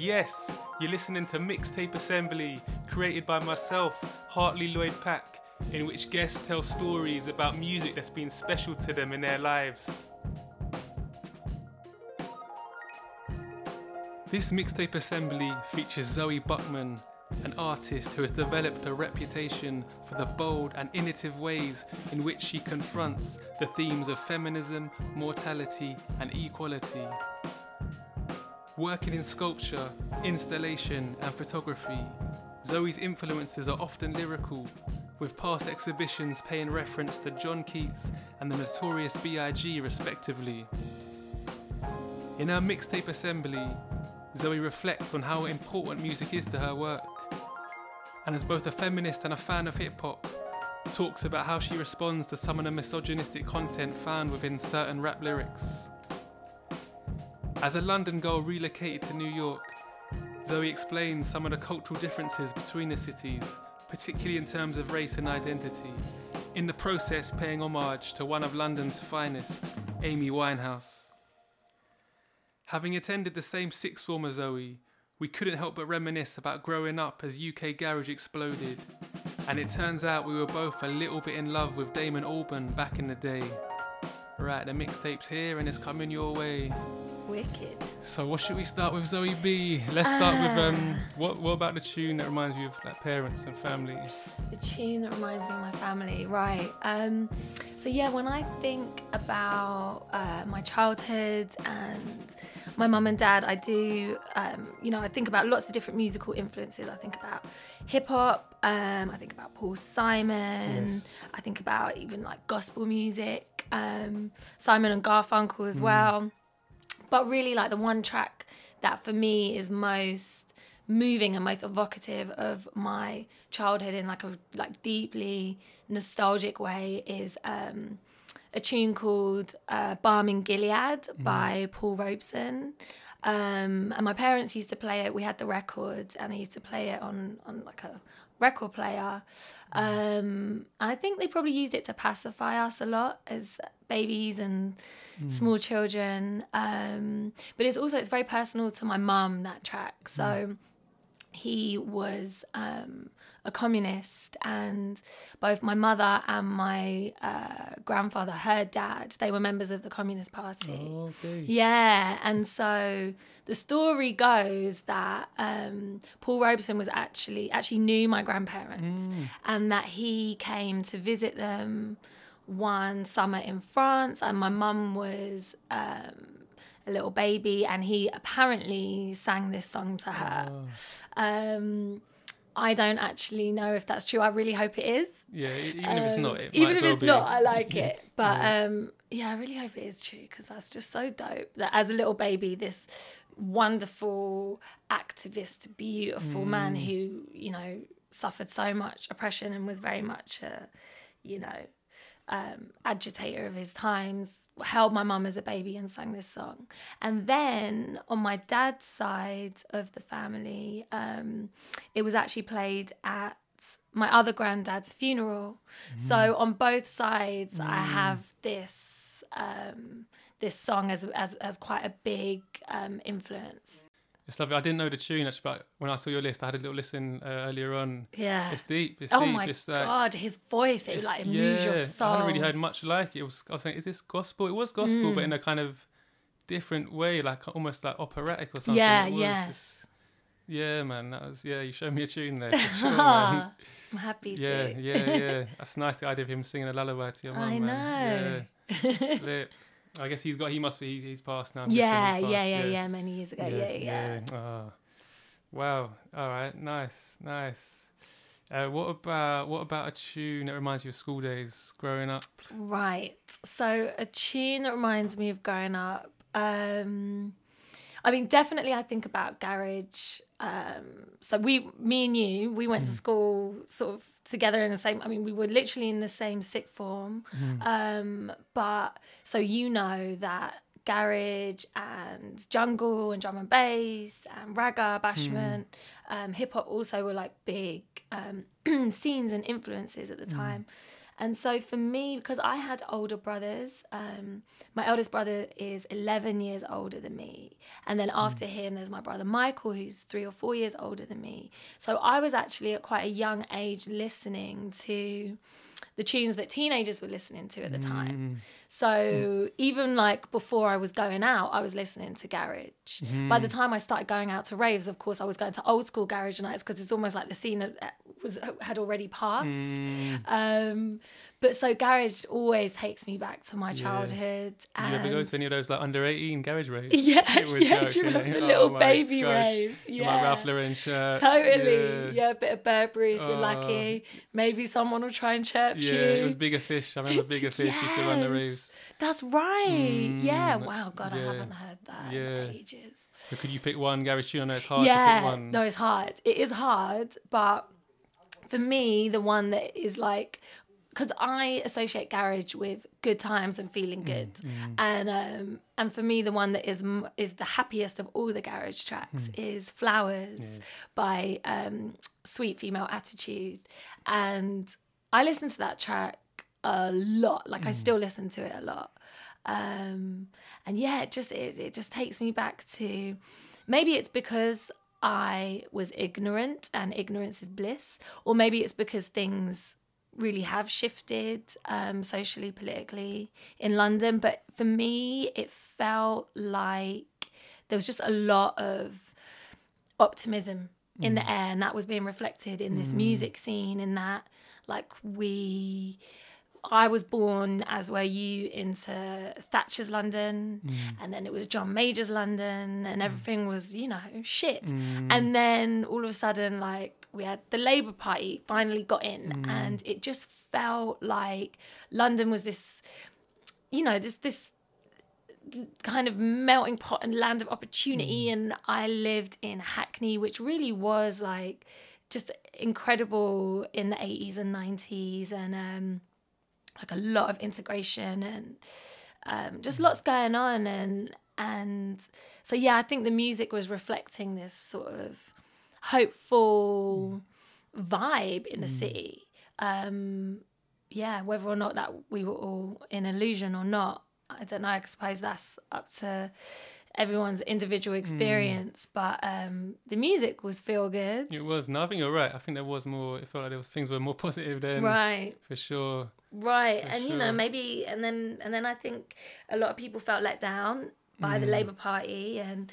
Yes, you're listening to Mixtape Assembly, created by myself, Hartley Lloyd Pack, in which guests tell stories about music that's been special to them in their lives. This Mixtape Assembly features Zoe Buckman, an artist who has developed a reputation for the bold and innovative ways in which she confronts the themes of feminism, mortality, and equality. Working in sculpture, installation, and photography, Zoe's influences are often lyrical, with past exhibitions paying reference to John Keats and the Notorious B.I.G. respectively. In her Mixtape Assembly, Zoe reflects on how important music is to her work, and as both a feminist and a fan of hip-hop, talks about how she responds to some of the misogynistic content found within certain rap lyrics. As a London girl relocated to New York, Zoe explains some of the cultural differences between the cities, particularly in terms of race and identity, in the process paying homage to one of London's finest, Amy Winehouse. Having attended the same sixth form as Zoe, we couldn't help but reminisce about growing up as UK Garage exploded, and it turns out we were both a little bit in love with Damon Albarn back in the day. Right, the mixtape's here and it's coming your way. Wicked. So what should we start with, Zoe B? Let's start with, what about the tune that reminds you of like parents and family? The tune that reminds me of my family, right. So yeah, when I think about my childhood and my mum and dad, I do, I think about lots of different musical influences. I think about hip hop, I think about Paul Simon, yes. I think about even like gospel music, Simon and Garfunkel as well. But really, like, the one track that for me is most moving and most evocative of my childhood in like a deeply nostalgic way is a tune called "Balm in Gilead" by Paul Robeson. And my parents used to play it. We had the records, and they used to play it on like a record player. I think they probably used it to pacify us a lot as babies and small children. But it's very personal to my mum, that track. So he was a communist, and both my mother and my grandfather, her dad, they were members of the Communist Party. Oh, okay. Yeah, and so the story goes that Paul Robeson was actually knew my grandparents, and that he came to visit them one summer in France, and my mum was a little baby, and he apparently sang this song to her. Oh. I don't actually know if that's true. I really hope it is. Yeah, even if it's not, it even might as well be. Even if it's not, I like it. But I really hope it is true, because that's just so dope. That as a little baby, this wonderful activist, beautiful man who, suffered so much oppression and was very much agitator of his times, held my mum as a baby and sang this song. And then on my dad's side of the family, it was actually played at my other granddad's funeral. So on both sides, I have this this song as quite a big influence. It's lovely. I didn't know the tune actually, but when I saw your list, I had a little listen earlier on. Yeah. It's deep. It's deep. Oh my God, his voice, it like moves your soul. I haven't really heard much like it. I was saying, is this gospel? It was gospel, but in a kind of different way, like almost like operatic or something. Yeah, yeah, man. That was, you showed me a tune there. For sure, man. I'm happy to. Yeah. That's nice, the idea of him singing a lullaby to your mum. I know. Man. Yeah. Flip. I guess he's passed now. Yeah, many years ago. Yeah. Oh. Wow. All right. Nice. What about a tune that reminds you of school days, growing up? Right. So a tune that reminds me of growing up. Definitely I think about Garage. So me and you went to school sort of together in the same, we were literally in the same sixth form. But so that Garage and Jungle and Drum and Bass and Ragga, Bashment, hip hop also were like big scenes and influences at the time. And so for me, because I had older brothers, my eldest brother is 11 years older than me. And then after him, there's my brother Michael, who's 3 or 4 years older than me. So I was actually at quite a young age listening to the tunes that teenagers were listening to at the time. So even like before I was going out, I was listening to garage. By the time I started going out to raves, of course, I was going to old school garage nights because it's almost like the scene had already passed. But so garage always takes me back to my childhood. Yeah. And... Did you ever go to any of those like under 18 garage raves? Yeah, do you remember the little baby raves? Yeah, my Ralph Lauren shirt. Totally, yeah, a bit of Burberry if you're lucky. Maybe someone will try and chirp you. Yeah, it was Bigger Fish. I remember Bigger Fish used to run the raves. That's right. Yeah. Wow. God, I haven't heard that in ages. So could you pick one garage tune? I know it's hard to pick one. No, it's hard. It is hard, but for me, the one that is like, because I associate garage with good times and feeling good, and for me, the one that is the happiest of all the garage tracks is "Flowers" by Sweet Female Attitude, and I listen to that track a lot. Like I still listen to it a lot, and yeah, it just takes me back to, maybe it's because I was ignorant and ignorance is bliss, or maybe it's because things really have shifted socially, politically in London. But for me, it felt like there was just a lot of optimism in the air, and that was being reflected in this music scene, in that, like, I was born, as were you, into Thatcher's London, and then it was John Major's London, and everything was, you know, shit. And then all of a sudden, like, we had the Labour Party finally got in, and it just felt like London was this, you know, this kind of melting pot and land of opportunity. And I lived in Hackney, which really was, like, just incredible in the 80s and 90s, and like a lot of integration and just lots going on. And so, yeah, I think the music was reflecting this sort of hopeful vibe in the city. Yeah, whether or not that we were all in illusion or not, I don't know. I suppose that's up to everyone's individual experience, but the music was feel good. It was. No, I think you're right. I think there was more, it felt like there was, things were more positive then. Right. For sure. Right. You know, maybe, and then I think a lot of people felt let down by the Labour Party, and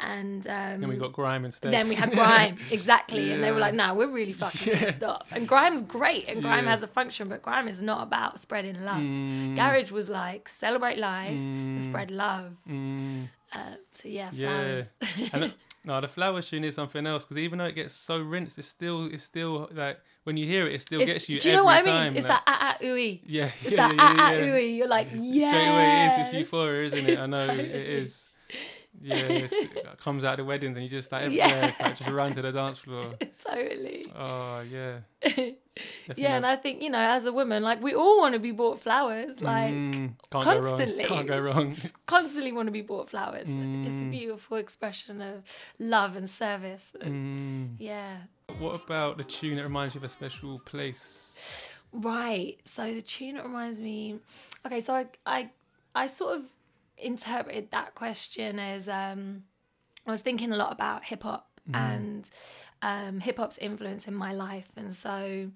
then we got grime instead. Then we had grime, exactly. Yeah. And they were like, no, we're really fucking pissed off. And grime's great, and grime has a function, but grime is not about spreading love. Garage was like, celebrate life and spread love. So yeah, Flowers. Yeah. And no, the Flowers tune is something else, because even though it gets so rinsed, it's still like, when you hear it, it still gets you every time. Do you know what I mean? It's like, that ooey. Yeah. It's ooey. You're like, yeah. Straight away, it's euphoria, isn't it? I know it is. Yeah, it comes out of the weddings and you just like everywhere. Yeah. It's like, just run to the dance floor. Totally. Oh yeah. Yeah, and I think, you know, as a woman, like, we all want to be bought flowers, like constantly. Can't go wrong. Just constantly want to be bought flowers. It's a beautiful expression of love and service. And, yeah. What about the tune that reminds you of a special place? Right. So the tune that reminds me. Okay, so I sort of interpreted that question as I was thinking a lot about hip hop and hip hop's influence in my life. And so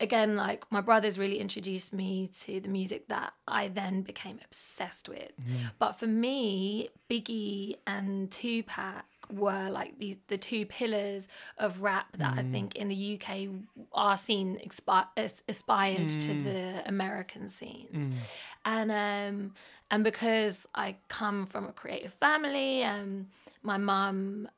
again, like, my brothers really introduced me to the music that I then became obsessed with. But for me, Biggie and Tupac were like the two pillars of rap that I think in the UK our scene aspired to the American scenes, and because I come from a creative family, my mum,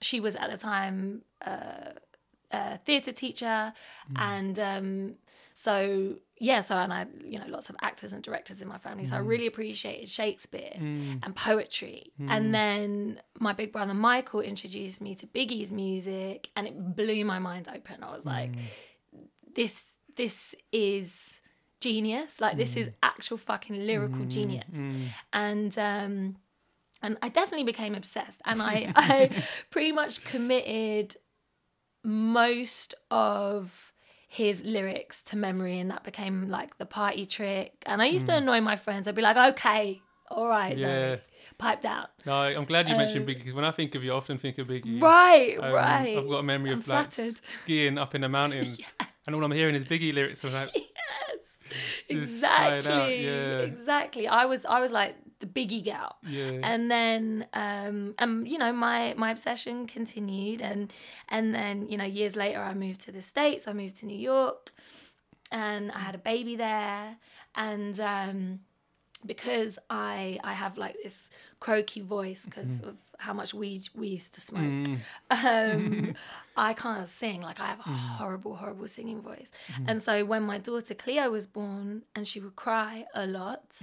she was at the time a theatre teacher, and so yeah, so, and I, you know, lots of actors and directors in my family, so I really appreciated Shakespeare and poetry. And then my big brother Michael introduced me to Biggie's music, and it blew my mind open. I was like, this is genius, like, this is actual fucking lyrical genius. And I definitely became obsessed, and I pretty much committed most of his lyrics to memory, and that became like the party trick. And I used to annoy my friends. I'd be like, okay, all right, Zoe, pipe down. No, I'm glad you mentioned Biggie, because when I think of you, I often think of Biggie. Right. I've got a memory of like skiing up in the mountains and all I'm hearing is Biggie lyrics. I'm like, exactly. I was like the Biggie gal. Yeah. And then, you know, my obsession continued. And then, you know, years later, I moved to the States. I moved to New York and I had a baby there. And because I have like this croaky voice because of how much weed we used to smoke, I can't sing. Like, I have a horrible singing voice. And so when my daughter Cleo was born and she would cry a lot,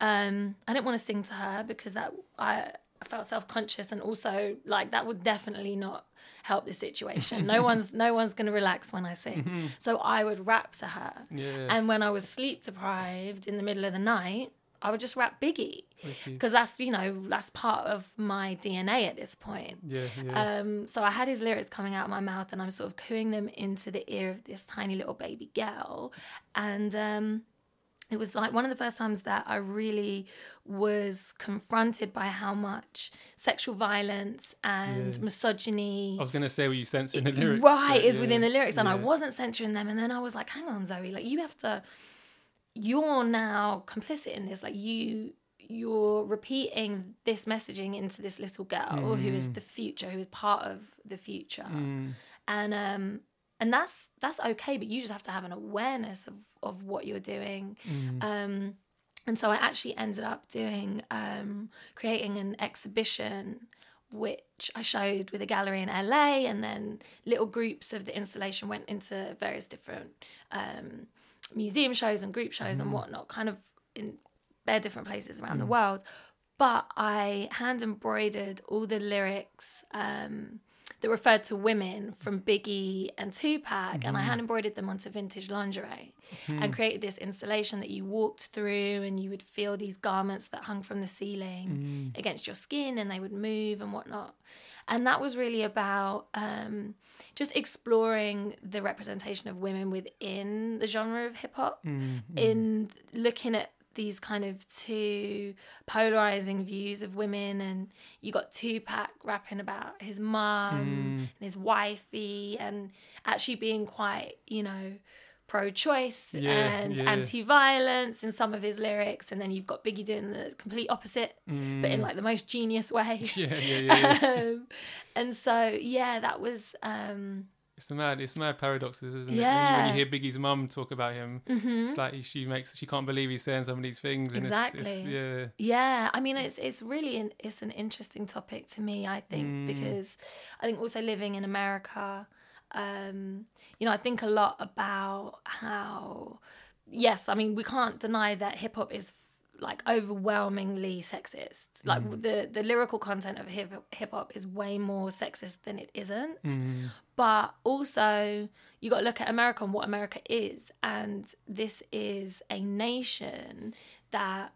I didn't want to sing to her because that I felt self-conscious, and also like that would definitely not help the situation. No one's going to relax when I sing. So I would rap to her. Yes. And when I was sleep deprived in the middle of the night, I would just rap Biggie, because that's, you know, that's part of my DNA at this point. Yeah. So I had his lyrics coming out of my mouth and I'm sort of cooing them into the ear of this tiny little baby girl. And it was like one of the first times that I really was confronted by how much sexual violence and misogyny. I was going to say, were you censoring the lyrics? Right, is within the lyrics. And I wasn't censoring them. And then I was like, hang on, Zoe, like you have to... You're now complicit in this. Like you're repeating this messaging into this little girl who is the future, who is part of the future, and that's okay. But you just have to have an awareness of what you're doing. And so I actually ended up doing creating an exhibition, which I showed with a gallery in LA, and then little groups of the installation went into various different. Museum shows and group shows and whatnot, kind of in bare different places around the world. But I hand embroidered all the lyrics that referred to women from Biggie and Tupac, and I hand embroidered them onto vintage lingerie and created this installation that you walked through and you would feel these garments that hung from the ceiling against your skin and they would move and whatnot. And that was really about just exploring the representation of women within the genre of hip hop, in looking at these kind of two polarizing views of women. And you got Tupac rapping about his mum and his wifey, and actually being quite, you know, pro-choice and anti-violence in some of his lyrics. And then you've got Biggie doing the complete opposite, but in like the most genius way. And so that was it's the mad paradoxes, isn't it, when you hear Biggie's mum talk about him? It's like she can't believe he's saying some of these things. And it's I mean, it's really an interesting topic to me, I think, because I think also living in America, you know, I think a lot about how, yes, I mean, we can't deny that hip hop is like overwhelmingly sexist. Like the lyrical content of hip hop is way more sexist than it isn't. But also you got to look at America and what America is. And this is a nation that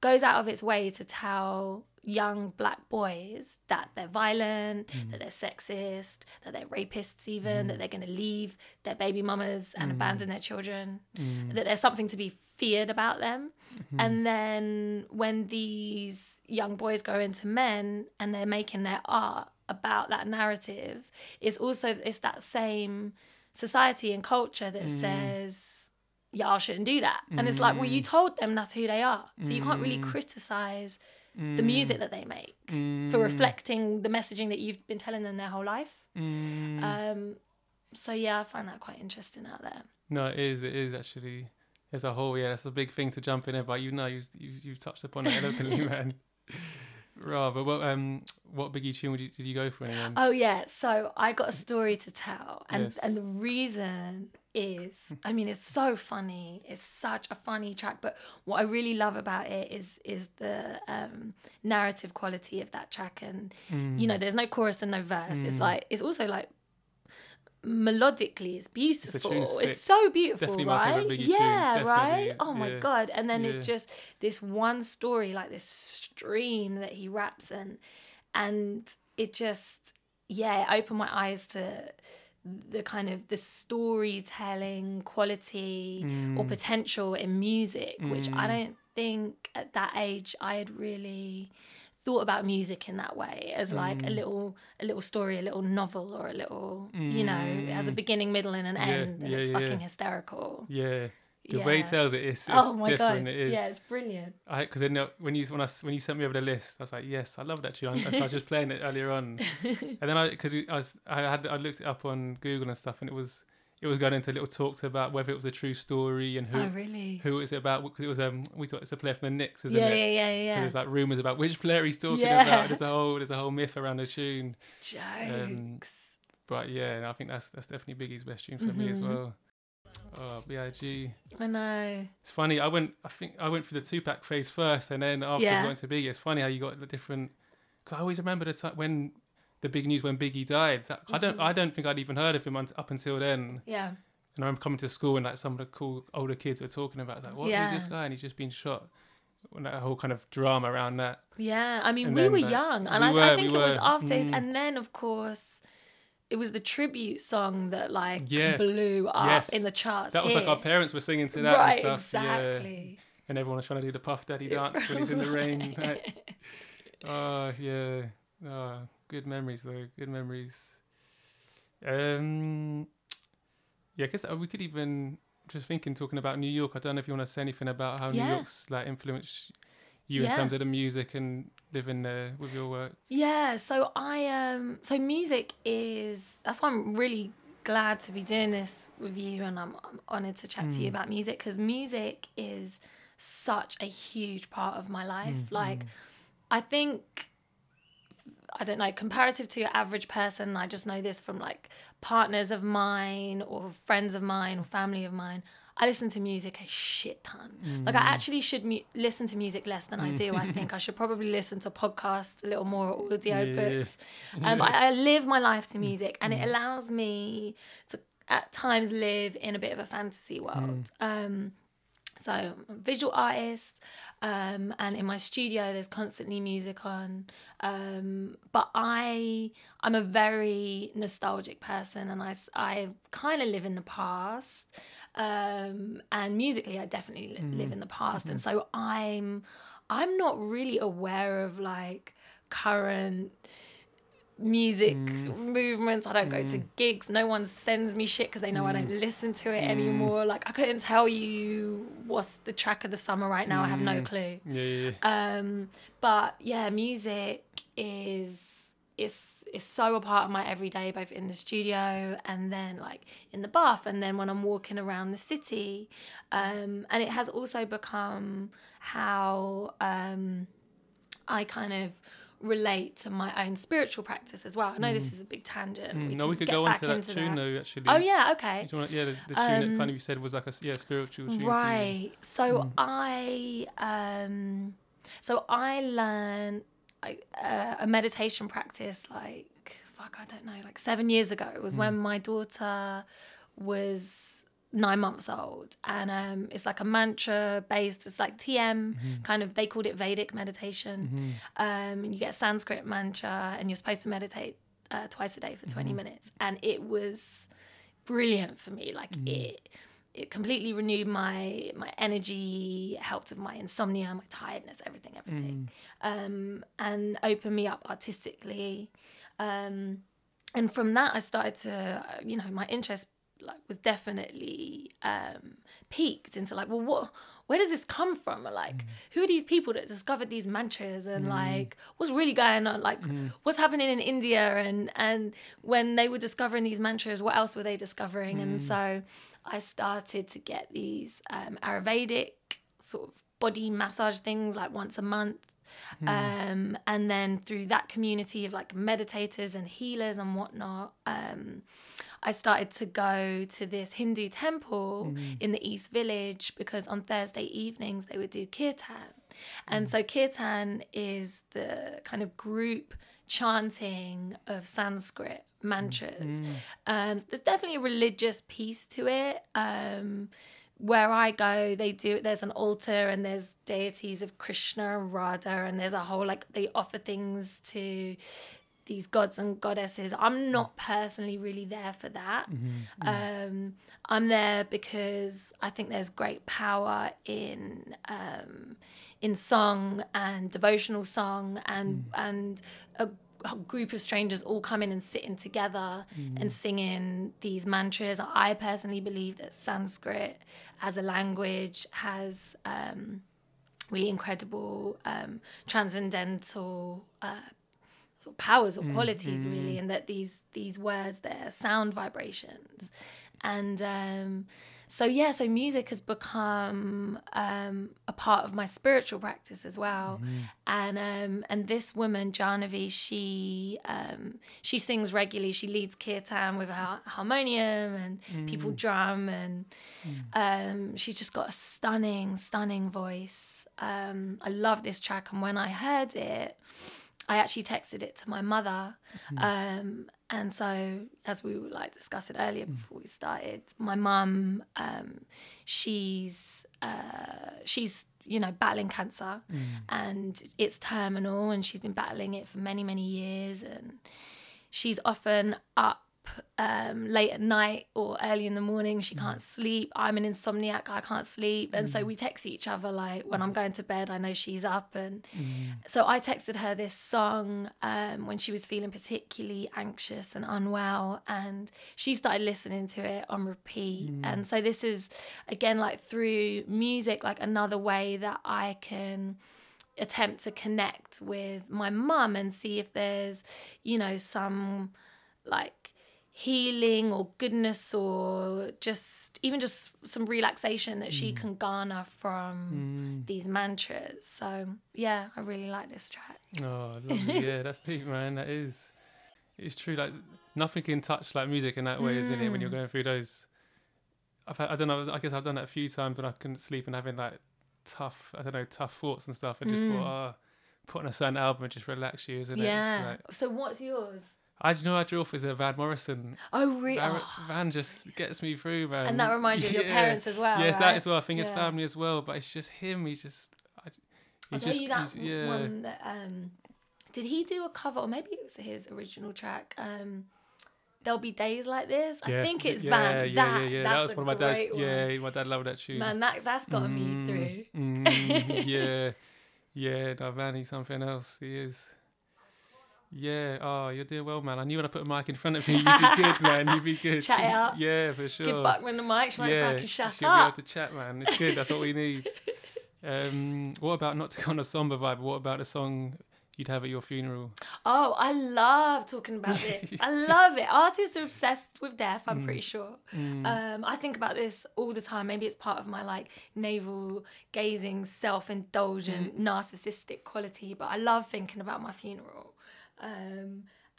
goes out of its way to tell young black boys that they're violent, that they're sexist, that they're rapists even, that they're going to leave their baby mamas and abandon their children, that there's something to be feared about them. And then when these young boys go into men and they're making their art about that narrative, it's that same society and culture that says, y'all shouldn't do that. And it's like, well, you told them that's who they are. So you can't really criticize the music that they make for reflecting the messaging that you've been telling them their whole life. So yeah, I find that quite interesting out there. No, it is actually. There's a whole, that's a big thing to jump in there, but you know, you've touched upon it eloquently, man. Right, but what Biggie tune did you go for in the end? Oh yeah, so I got a story to tell, and the reason is, I mean, it's so funny. It's such a funny track, but what I really love about it is the narrative quality of that track, and you know, there's no chorus and no verse. It's like, it's also like melodically, it's beautiful. It's so beautiful, definitely, right? My favorite Biggie tune. Right? Oh my God. And then it's just this one story, like this stream that he raps in, and it just, it opened my eyes to the kind of the storytelling quality or potential in music, which I don't think at that age I had really thought about music in that way, as like a little story, a little novel, or a little, you know, it has a beginning, middle and an end, and it's fucking hysterical. Yeah. The way he tells it, it's different. Oh my God. It is. Yeah, it's brilliant. Because when you sent me over the list, I was like, yes, I love that tune. I was just playing it earlier on, and then I looked it up on Google and stuff, and it was going into little talks about whether it was a true story and who is it about, because it was we thought it's a player from the Knicks, isn't it? Yeah. So there's like rumours about which player he's talking about. There's a whole myth around the tune. Jokes. But yeah, I think that's definitely Biggie's best tune for me as well. Oh, B.I.G. I know. It's funny. I think I went through the two-pack phase first, and then afterwards went to Biggie. It's funny how you got the different. Because I always remember the time when the big news when Biggie died. I don't think I'd even heard of him up until then. Yeah. And I remember coming to school and like some of the cool older kids were talking about it. It's like, what is this guy? And he's just been shot. And that whole kind of drama around that. Yeah, I mean, we were young, and I think it was after. And then, of course, it was the tribute song that like blew up in the charts. That was like our parents were singing to that and stuff. Exactly. Yeah. And everyone was trying to do the Puff Daddy dance when he's in the rain. Like, good memories though. Good memories. I guess we could even just talking about New York. I don't know if you want to say anything about how New York's like influenced you in terms of the music and living there with your work. Yeah, so I music is, that's why I'm really glad to be doing this with you, and I'm honoured to chat to you about music, because music is such a huge part of my life. Like, I think, I don't know, comparative to your average person, I just know this from like partners of mine or friends of mine or family of mine, I listen to music a shit ton. Like, I actually should listen to music less than I do, I think. I should probably listen to podcasts, a little more audio books. I live my life to music, and it allows me to, at times, live in a bit of a fantasy world. So I'm a visual artist, and in my studio there's constantly music on. But I'm a very nostalgic person, and I kind of live in the past. And musically, I definitely live in the past, and so I'm not really aware of like current music movements. I don't go to gigs. No one sends me shit because they know I don't listen to it anymore. Like, I couldn't tell you what's the track of the summer right now. I have no clue. But yeah, music is so a part of my everyday, both in the studio and then like in the bath and then when I'm walking around the city. And it has also become how I kind of relate to my own spiritual practice as well. I know this is a big tangent. We could go on to that tune though, actually. Oh yeah, okay. Do you want to, the tune that kind of you said was like a spiritual tune. Right. So I learned a meditation practice like 7 years ago. It was when my daughter was 9 months old, and it's like a mantra based, it's like TM kind of, they called it Vedic meditation. You get Sanskrit mantra and you're supposed to meditate twice a day for 20 minutes, and it was brilliant for me. Like it completely renewed my energy, helped with my insomnia, my tiredness, everything, and opened me up artistically. And from that, I started to, my interest like was definitely peaked into like, well, where does this come from? Like, who are these people that discovered these mantras, and like, what's really going on? Like, what's happening in India? And when they were discovering these mantras, what else were they discovering? And so I started to get these Ayurvedic sort of body massage things like once a month. And then through that community of like meditators and healers and whatnot, I started to go to this Hindu temple in the East Village, because on Thursday evenings they would do kirtan. And so kirtan is the kind of group chanting of Sanskrit mantras. There's definitely a religious piece to it. Where I go, there's an altar, and there's deities of Krishna and Radha, and there's a whole, like, they offer things to these gods and goddesses. I'm not personally really there for that. Mm-hmm. I'm there because I think there's great power in song and devotional song and a group of strangers all coming and sitting together and singing these mantras. I personally believe that Sanskrit as a language has really incredible transcendental powers or qualities, really, and that these words, they're sound vibrations. And so music has become a part of my spiritual practice as well. And this woman Jahnavi, she sings regularly. She leads kirtan with her harmonium, and people drum, and she's just got a stunning voice. I love this track, and when I heard it, I actually texted it to my mother. And so, as we were discussing earlier before we started, my mum, she's battling cancer, and it's terminal, and she's been battling it for many years, and she's often up late at night or early in the morning. She can't sleep. I'm an insomniac. I can't sleep. And so we text each other, when I'm going to bed, I know she's up. And so I texted her this song when she was feeling particularly anxious and unwell, and she started listening to it on repeat. And so this is, again, through music, another way that I can attempt to connect with my mum and see if there's, some, healing or goodness, or just some relaxation that she can garner from these mantras. So yeah, I really like this track. Oh, lovely. Yeah, that's deep, man. That is, it's true. Nothing can touch music in that way, isn't it? When you're going through those, I don't know. I guess I've done that a few times when I couldn't sleep and having tough thoughts and stuff, and just thought, put on a certain album and just relax you, isn't it? Yeah. So what's yours? I draw for Van Morrison. Oh, really? Van just gets me through, man. And that reminds you of your parents as well. Yes, right? That as well. I think his family as well, but it's just him. I'll tell you that one that, did he do a cover, or maybe it was his original track? There'll Be Days Like This. I think it's Van. Yeah. That was one of my dad's. Yeah, my dad loved that tune. Man, that's gotten me through. Yeah. No, Van, he's something else. He is. Yeah, oh, you're doing well, man. I knew when I put a mic in front of you, you'd be good, man. You'd be good. Chat it up. Yeah, for sure. Give Buckman the mic, she won't fucking shut up. She'll be able to chat, man. It's good, that's what we need. What about, not to go on a somber vibe, what about a song you'd have at your funeral? Oh, I love talking about this. I love it. Artists are obsessed with death, I'm pretty sure. I think about this all the time. Maybe it's part of my navel-gazing, self-indulgent, narcissistic quality, but I love thinking about my funeral.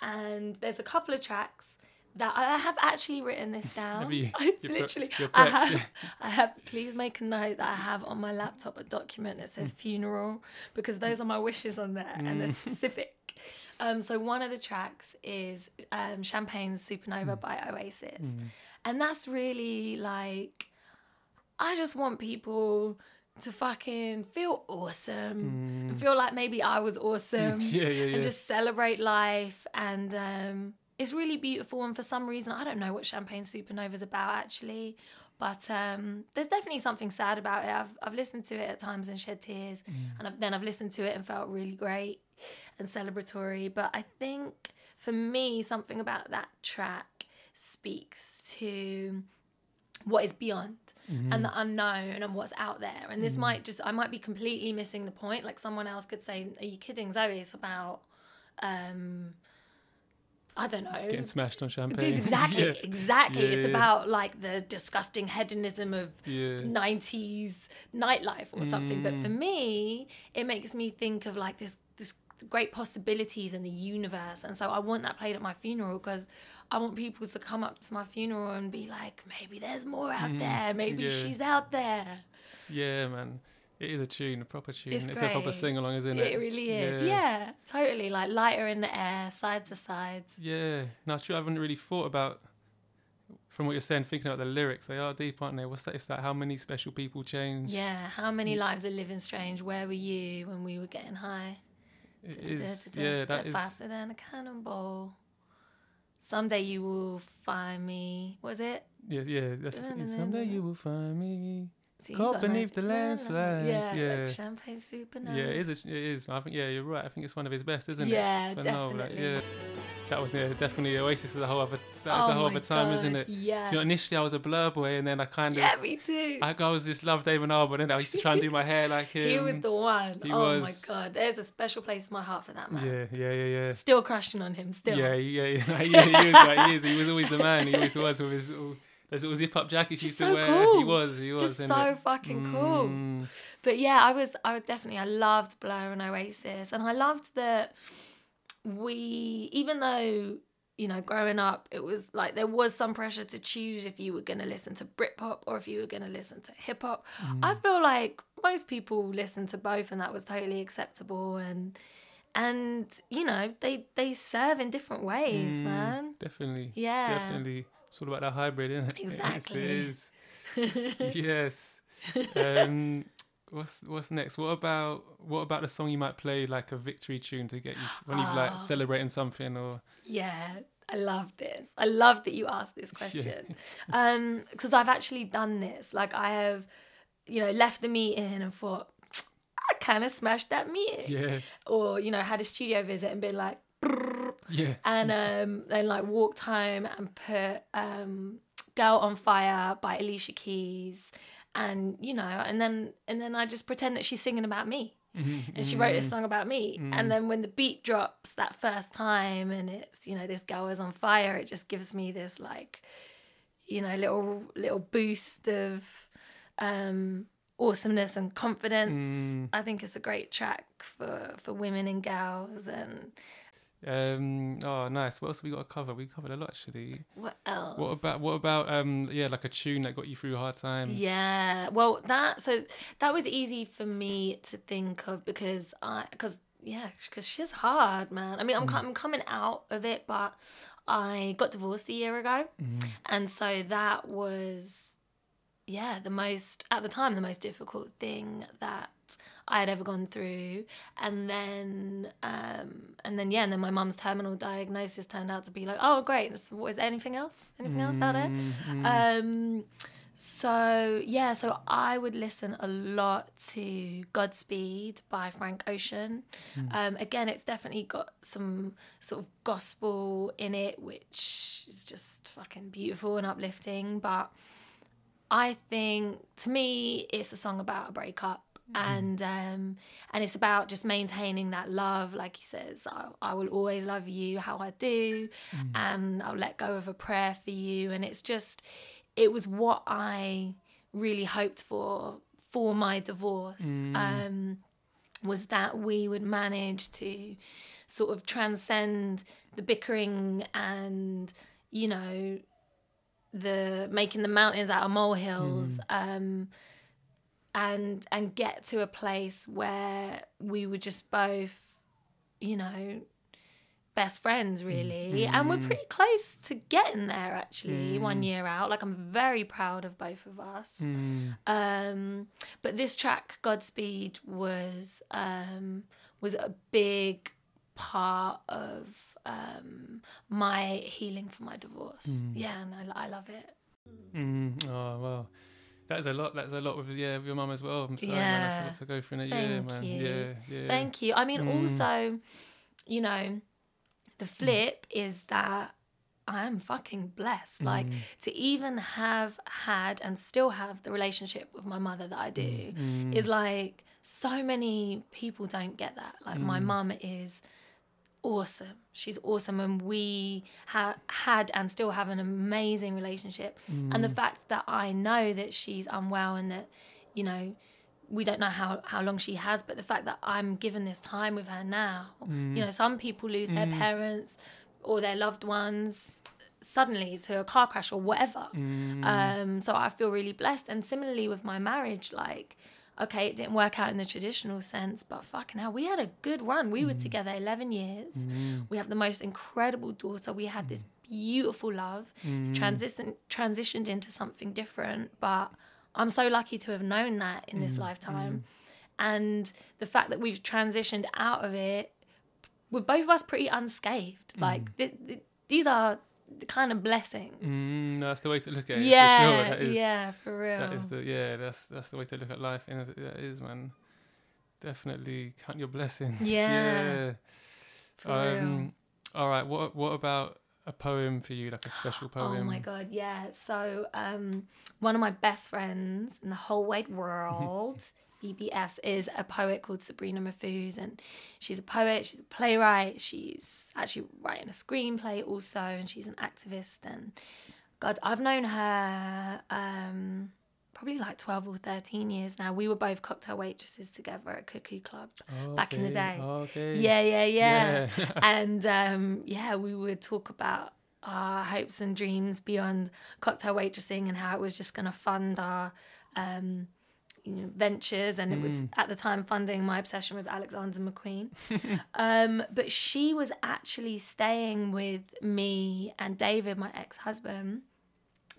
And there's a couple of tracks that I have actually written this down. I have please make a note that I have on my laptop a document that says funeral, because those are my wishes on there, and they're specific. So one of the tracks is Champagne Supernova by Oasis, and that's really I just want people to fucking feel awesome, and feel like maybe I was awesome, and just celebrate life. And it's really beautiful, and for some reason I don't know what Champagne Supernova is about actually, but there's definitely something sad about it. I've listened to it at times and shed tears, and then I've listened to it and felt really great and celebratory. But I think for me, something about that track speaks to what is beyond and the unknown and what's out there. And this I might be completely missing the point. Someone else could say, are you kidding, Zoe? It's about, I don't know. Getting smashed on champagne. Exactly, exactly. Yeah, it's about the disgusting hedonism of 90s nightlife or something. But for me, it makes me think of this great possibilities in the universe. And so I want that played at my funeral, because I want people to come up to my funeral and be maybe there's more out there. Maybe she's out there. Yeah, man. It is a tune, a proper tune. It's a proper sing-along, isn't it? It really is. Yeah, totally. Lighter in the air, side to side. Yeah. No, true. I haven't really thought about, from what you're saying, thinking about the lyrics. They are deep, aren't they? What's that? It's how many special people change. Yeah. How many lives are living strange? Where were you when we were getting high? It is. Yeah, that is. Faster than a cannonball. Someday you will find me. Was it? Yeah. That's it. Someday you will find me. So caught beneath the landslide. Yeah. Like Champagne Supernova. Yeah, it is. I think, yeah, you're right. I think it's one of his best, isn't it? Definitely. Like, yeah. That was definitely Oasis is a whole other time, isn't it? Yeah. You know, initially I was a Blur boy, and then I kind of me too. I always just loved Damon Albarn, and I used to try and do my hair like him. He was the one. My god, there's a special place in my heart for that man. Yeah. Still crushing on him, still. Yeah. He was always the man. He always was with his those little zip-up jackets he used to wear. Cool. He was. Just so fucking cool. But yeah, I loved Blur and Oasis, and I loved that. Even though, you know, growing up, it was like there was some pressure to choose if you were going to listen to Britpop or if you were going to listen to hip hop. I feel like most people listened to both, and that was totally acceptable. And you know, they serve in different ways, man. Definitely. Yeah. Definitely. It's all about that hybrid, isn't it? Exactly. It is. Yes. What's next? What about a song you might play, like a victory tune to get you when you're like celebrating something or? Yeah, I love this. I love that you asked this question, because I've actually done this. Like I have, you know, left the meeting and thought I kind of smashed that meeting, or you know, had a studio visit and been like, and like walked home and put "Girl on Fire" by Alicia Keys. And, you know, and then I just pretend that she's singing about me. Mm-hmm. And she wrote this song about me. Mm. And then when the beat drops that first time and it's, you know, this girl is on fire, it just gives me this, like, you know, little boost of awesomeness and confidence. Mm. I think it's a great track for women and girls. And nice. What else have we got to cover? We covered a lot, actually. What else? What about like a tune that got you through hard times? Yeah. Well, that was easy for me to think of because shit's hard, man. I mean, I'm coming out of it, but I got divorced a year ago. Mm. And so that was the most difficult thing that I had ever gone through, and then my mum's terminal diagnosis turned out to be like, oh great, is anything else out there? So I would listen a lot to Godspeed by Frank Ocean. Again, it's definitely got some sort of gospel in it, which is just fucking beautiful and uplifting. But I think, to me, it's a song about a breakup. And it's about just maintaining that love. Like he says, I will always love you how I do, and I'll let go of a prayer for you. And it's just, it was what I really hoped for my divorce, was that we would manage to sort of transcend the bickering and, you know, the making the mountains out of molehills, and get to a place where we were just both, you know, best friends, really. And we're pretty close to getting there, actually, 1 year out. Like, I'm very proud of both of us. But this track, Godspeed, was a big part of my healing for my divorce. Yeah, and I love it. Oh, wow. That's a lot with your mum as well. I'm sorry, man. That's a lot to go through in a year, man. Yeah. Thank you. I mean, also, you know, the flip is that I am fucking blessed. Like, to even have had and still have the relationship with my mother that I do is like, so many people don't get that. Like, my mum is awesome. She's awesome, and we had and still have an amazing relationship. And the fact that I know that she's unwell and that, you know, we don't know how long she has, but the fact that I'm given this time with her now, you know, some people lose their parents or their loved ones suddenly to a car crash or whatever. So I feel really blessed. And similarly with my marriage, like, okay, it didn't work out in the traditional sense, but fucking hell, we had a good run. We were together 11 years. We have the most incredible daughter. We had this beautiful love. It's transitioned into something different, but I'm so lucky to have known that in this lifetime. And the fact that we've transitioned out of it with both of us pretty unscathed. Like these are the kind of blessings. That's the way to look at it. Yeah, for sure. Yeah, for real. That is the that's the way to look at life. And that is, man, definitely count your blessings. Yeah. For real. All right. What about a poem for you, like a special poem? Oh my God, yeah. So one of my best friends in the whole wide world, BBFs, is a poet called Sabrina Mahfouz, and she's a poet, she's a playwright, she's actually writing a screenplay also, and she's an activist. And God, I've known her probably like 12 or 13 years now. We were both cocktail waitresses together at Cuckoo Club back in the day. Yeah. And we would talk about our hopes and dreams beyond cocktail waitressing and how it was just going to fund our ventures, and it was at the time funding my obsession with Alexander McQueen. But she was actually staying with me and David, my ex-husband,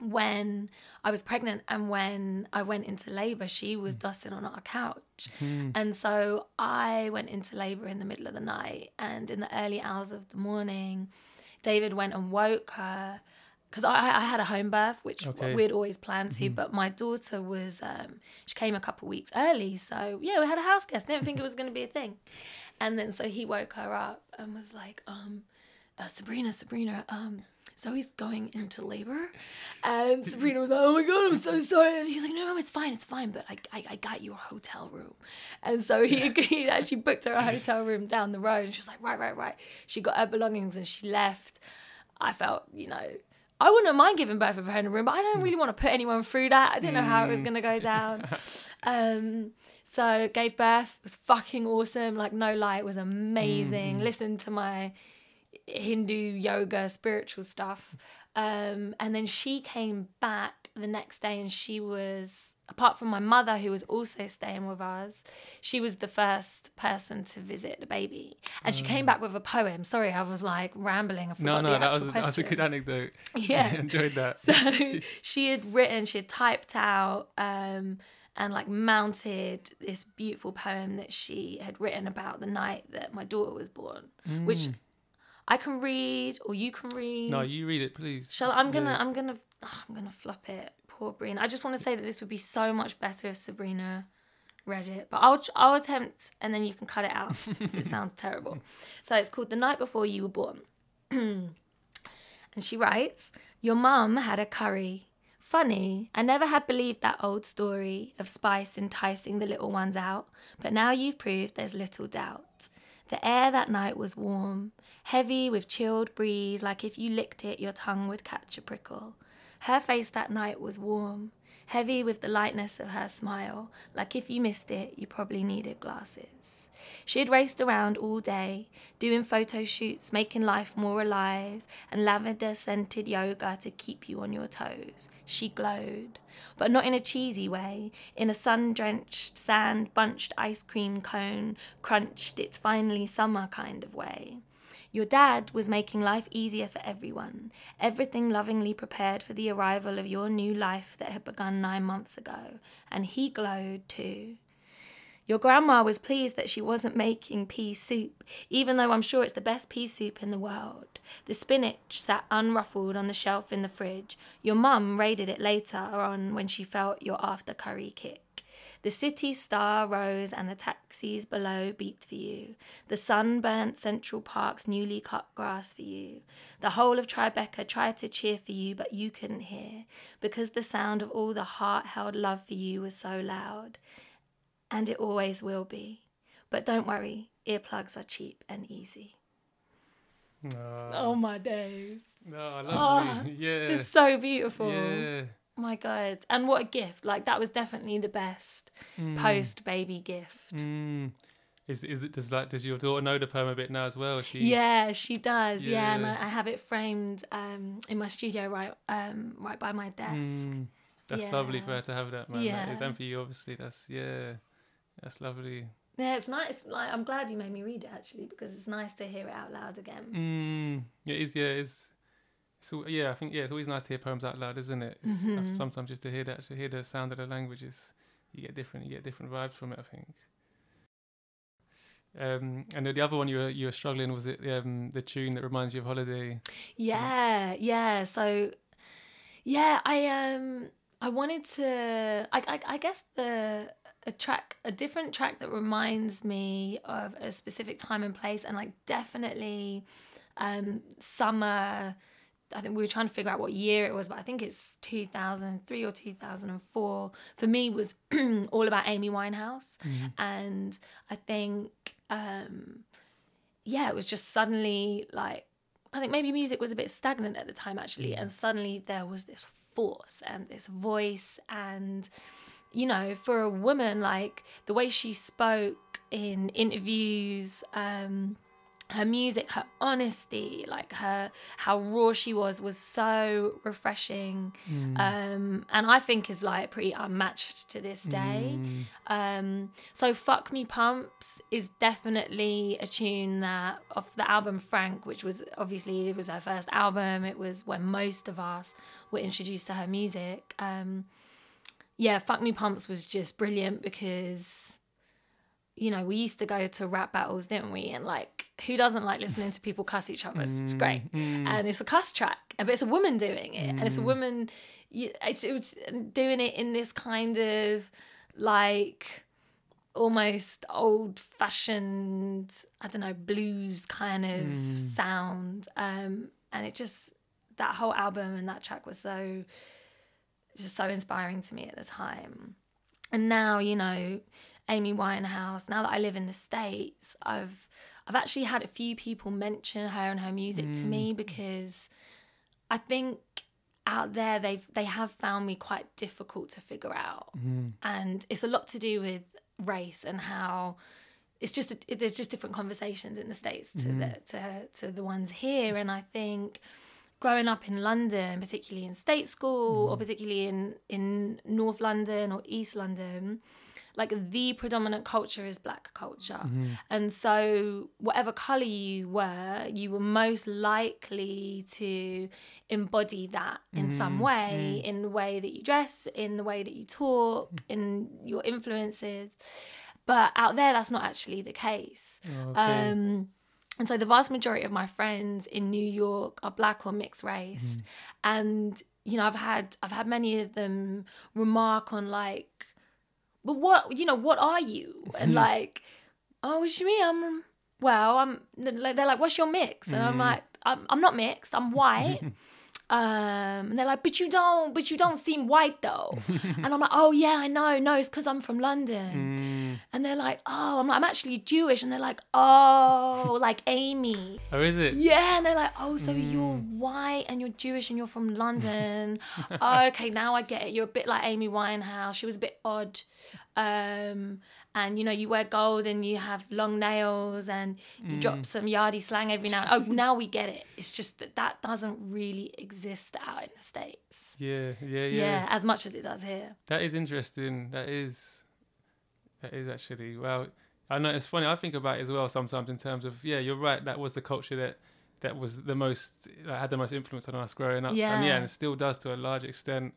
when I was pregnant and when I went into labour. She was dusting on our couch, and so I went into labour in the middle of the night, and in the early hours of the morning David went and woke her, because I had a home birth, which we'd always planned to, but my daughter was, she came a couple of weeks early, so we had a house guest, didn't think it was going to be a thing. And then so he woke her up and was like, Sabrina, Zoe's going into labour. And Sabrina was like, oh my God, I'm so sorry. And he's like, no, it's fine, but I got you a hotel room. And so he actually booked her a hotel room down the road, and she was like, right. She got her belongings and she left. I felt, I wouldn't mind giving birth with her in a room, but I don't really want to put anyone through that. I didn't know how it was going to go down. So gave birth. It was fucking awesome. Like, no lie, it was amazing. Listened to my Hindu yoga, spiritual stuff. And then she came back the next day, and she was, apart from my mother, who was also staying with us, she was the first person to visit the baby. And she came back with a poem. Sorry, I was like rambling. I forgot the actual question. That was a good anecdote. Yeah. I enjoyed that. So she had typed out and like mounted this beautiful poem that she had written about the night that my daughter was born, which I can read, or you can read. No, you read it, please. I'm gonna flop it. Poor Breen. I just want to say that this would be so much better if Sabrina read it, but I'll attempt, and then you can cut it out if it sounds terrible. So it's called The Night Before You Were Born. And she writes, your mum had a curry. Funny, I never had believed that old story of spice enticing the little ones out, but now you've proved there's little doubt. The air that night was warm, heavy with chilled breeze, like if you licked it, your tongue would catch a prickle. Her face that night was warm, heavy with the lightness of her smile, like if you missed it, you probably needed glasses. She had raced around all day, doing photo shoots, making life more alive, and lavender-scented yoga to keep you on your toes. She glowed, but not in a cheesy way, in a sun-drenched, sand-bunched ice cream cone, crunched, it's finally summer kind of way. Your dad was making life easier for everyone, everything lovingly prepared for the arrival of your new life that had begun 9 months ago, and he glowed too. Your grandma was pleased that she wasn't making pea soup, even though I'm sure it's the best pea soup in the world. The spinach sat unruffled on the shelf in the fridge. Your mum raided it later on when she felt your after curry kick. The city star rose and the taxis below beeped for you. The sunburnt Central Park's newly cut grass for you. The whole of Tribeca tried to cheer for you, but you couldn't hear, because the sound of all the heart-held love for you was so loud. And it always will be. But don't worry, earplugs are cheap and easy. Oh, my days. Oh, lovely. Yeah. It's so beautiful. Yeah. My God, and what a gift. Like, that was definitely the best post baby gift. Does your daughter know the poem a bit now as well? She does. Yeah, and I have it framed in my studio right by my desk. That's lovely for her to have that, man. Yeah. That is, and for you obviously. That's lovely. Yeah, it's nice. Like, I'm glad you made me read it actually, because it's nice to hear it out loud again. It is, yeah, it is. So yeah, I think it's always nice to hear poems out loud, isn't it? Sometimes just to hear the sound of the languages, you get different vibes from it, I think. And the other one you were struggling was the tune that reminds you of holiday. Yeah. So, yeah, I wanted to. I guess a different track that reminds me of a specific time and place, and like definitely, summer. I think we were trying to figure out what year it was, but I think it's 2003 or 2004. For me, was all about Amy Winehouse. Mm-hmm. And I think, it was just suddenly like, I think maybe music was a bit stagnant at the time, actually. And suddenly there was this force and this voice. And, you know, for a woman, like the way she spoke in interviews, her music, her honesty, like how raw she was so refreshing, and I think is like pretty unmatched to this day. So Fuck Me Pumps is definitely a tune that off the album Frank, which was obviously, it was her first album, it was when most of us were introduced to her music. Fuck Me Pumps was just brilliant because, you know, we used to go to rap battles, didn't we? And like, who doesn't like listening to people cuss each other? It's great. And it's a cuss track, but it's a woman doing it. And it's a woman doing it in this kind of like almost old fashioned, I don't know, blues kind of sound. And it just, that whole album and that track was just so inspiring to me at the time. And now, you know, Amy Winehouse, now that I live in the States, I've actually had a few people mention her and her music to me, because I think out there they have found me quite difficult to figure out. And it's a lot to do with race and how it's just there's just different conversations in the States to the ones here. And I think growing up in London, particularly in state school or particularly in North London or East London, like the predominant culture is black culture. And so whatever colour you were most likely to embody that in some way, in the way that you dress, in the way that you talk, in your influences. But out there, that's not actually the case. Oh, okay. And so the vast majority of my friends in New York are black or mixed race. And, you know, I've had many of them remark on like, but what are you? And like, oh, what do you mean? They're like, what's your mix? And I'm like, I'm not mixed, I'm white. And they're like, but you don't seem white though. And I'm like, oh yeah, I know. No, it's because I'm from London. And they're like, oh, I'm actually Jewish. And they're like, oh, like Amy. Oh, is it? Yeah. And they're like, oh, so you're white and you're Jewish and you're from London. Oh, okay, now I get it. You're a bit like Amy Winehouse. She was a bit odd. And you know, you wear gold and you have long nails and you drop some yardie slang every now and then. Oh, now we get it. It's just that doesn't really exist out in the States. Yeah, as much as it does here. That is interesting. That is actually, well, I know it's funny. I think about it as well sometimes in terms of, yeah, you're right. That was the culture that was that had the most influence on us growing up. Yeah. And it still does to a large extent.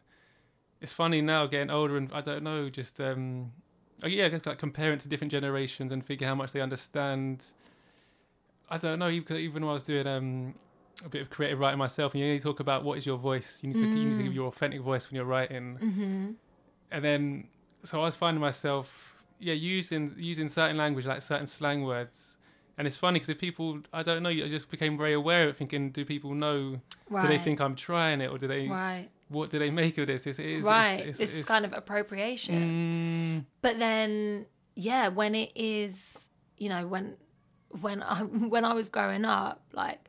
It's funny now getting older and I don't know, just like comparing to different generations and figure how much they understand. I don't know, even when I was doing a bit of creative writing myself, and you need to talk about what is your voice. You need to give your authentic voice when you're writing. And then, so I was finding myself, using certain language, like certain slang words. And it's funny because if people, I don't know, I just became very aware of it, thinking, do people know? Right. Do they think I'm trying it, or do they? Right. What do they make of this? It's kind of appropriation. But then, when it is, you know, when I was growing up, like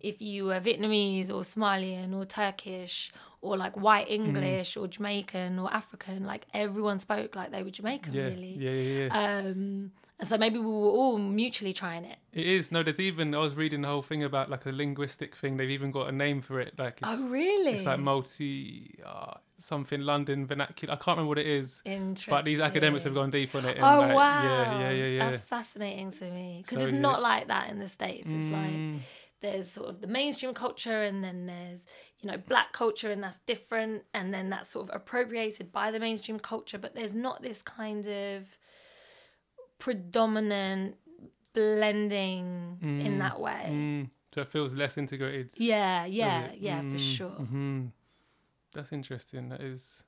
if you were Vietnamese or Somalian or Turkish or like white English or Jamaican or African, like everyone spoke like they were Jamaican, really. Yeah. And so maybe we were all mutually trying it. It is. No, there's even, I was reading the whole thing about like a linguistic thing. They've even got a name for it. Like, it's, oh, really? It's like something London vernacular. I can't remember what it is. Interesting. But these academics have gone deep on it. And wow. Yeah. That's fascinating to me. Because it's not like that in the States. It's like there's sort of the mainstream culture and then there's, you know, black culture and that's different. And then that's sort of appropriated by the mainstream culture. But there's not this kind of predominant blending in that way. So it feels less integrated. Yeah, for sure. Mm-hmm. That's interesting. That is...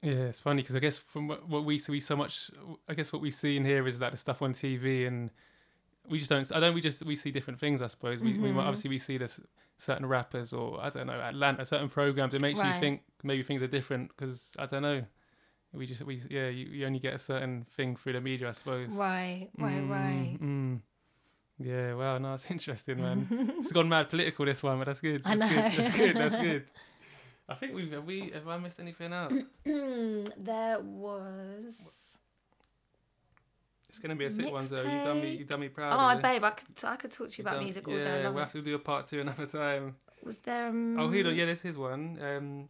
Yeah, it's funny because I guess from what we see so much, I guess what we see and hear is like the stuff on TV, and we just don't. We see different things. I suppose we see this certain rappers or I don't know Atlanta certain programs. It makes you think maybe things are different because I don't know. You only get a certain thing through the media, I suppose. Right. Mm. Yeah. Well, no, it's interesting, man. It's gone mad political this one, but that's good. That's good. I think have I missed anything out? There was... It's going to be a sick one, though. You done me proud. Oh, babe, I could talk to you about music all day long. Yeah, we'll have to do a part two another time. Was there... Oh, here, yeah, this is one.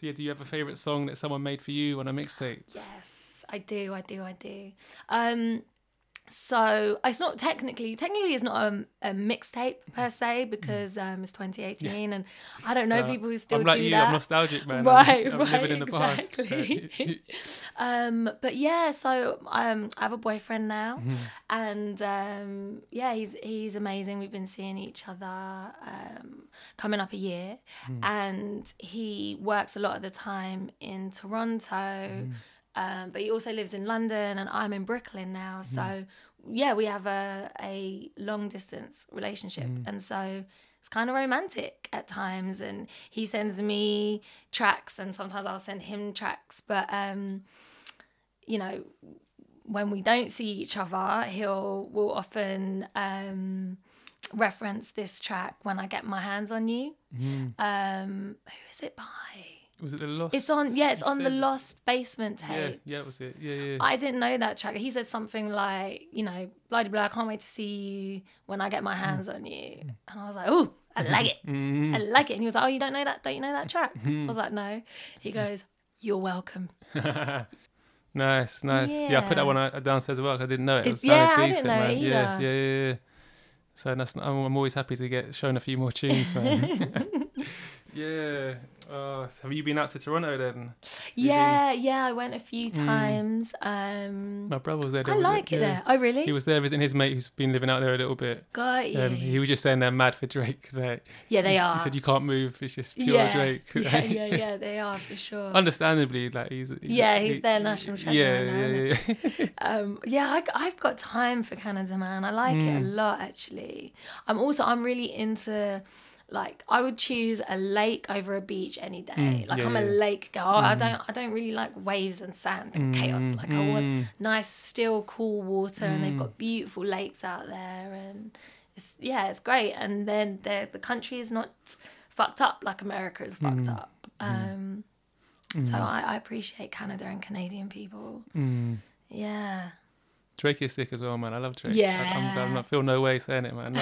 Do you have a favourite song that someone made for you on a mixtape? Yes, I do. So it's not technically it's not a mixtape per se because it's 2018 and I don't know people who still do that. I'm like you, that. I'm nostalgic, man. I'm living in the past. But yeah, so I have a boyfriend now, and he's amazing. We've been seeing each other coming up a year, and he works a lot of the time in Toronto. But he also lives in London and I'm in Brooklyn now. So, yeah, we have a long-distance relationship. And so it's kind of romantic at times. And he sends me tracks and sometimes I'll send him tracks. But, when we don't see each other, will often reference this track, When I Get My Hands On You. Who is it by? Was it The Lost? It's on the Lost Basement tapes. Yeah, that was it. Yeah. I didn't know that track. He said something like, blah, blah, blah, I can't wait to see you when I get my hands on you. And I was like, oh, I like it. I like it. And he was like, oh, you don't know that? Don't you know that track? I was like, no. He goes, you're welcome. Nice. Yeah, I put that one downstairs as well because I didn't know it. It sounded decent, man. Yeah. So I'm always happy to get shown a few more tunes, man. Yeah. So have you been out to Toronto then? Yeah, I went a few times. My brother was there. I like it there. Oh, really? He was there visiting his mate who's been living out there a little bit. Got you. He was just saying they're mad for Drake. He said you can't move. It's just pure Drake. Yeah, they are for sure. Understandably, he's their national treasure. Yeah. I've got time for Canada, man. I like it a lot, actually. I'm really into... I would choose a lake over a beach any day. I'm a lake girl. I don't really like waves and sand and chaos. I want nice, still, cool water, and they've got beautiful lakes out there, and it's great. And then the country is not fucked up like America is fucked up. So I appreciate Canada and Canadian people. Yeah. Drake is sick as well, man. I love Drake. Yeah. I feel no way saying it, man.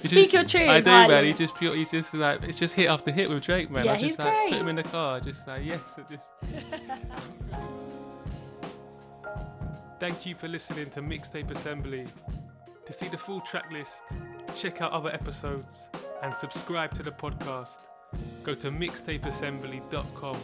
Speak your truth. I do, man. He's just it's just hit after hit with Drake, man. Yeah, he's great. Put him in the car, yes. Thank you for listening to Mixtape Assembly. To see the full track list, check out other episodes and subscribe to the podcast. Go to mixtapeassembly.com.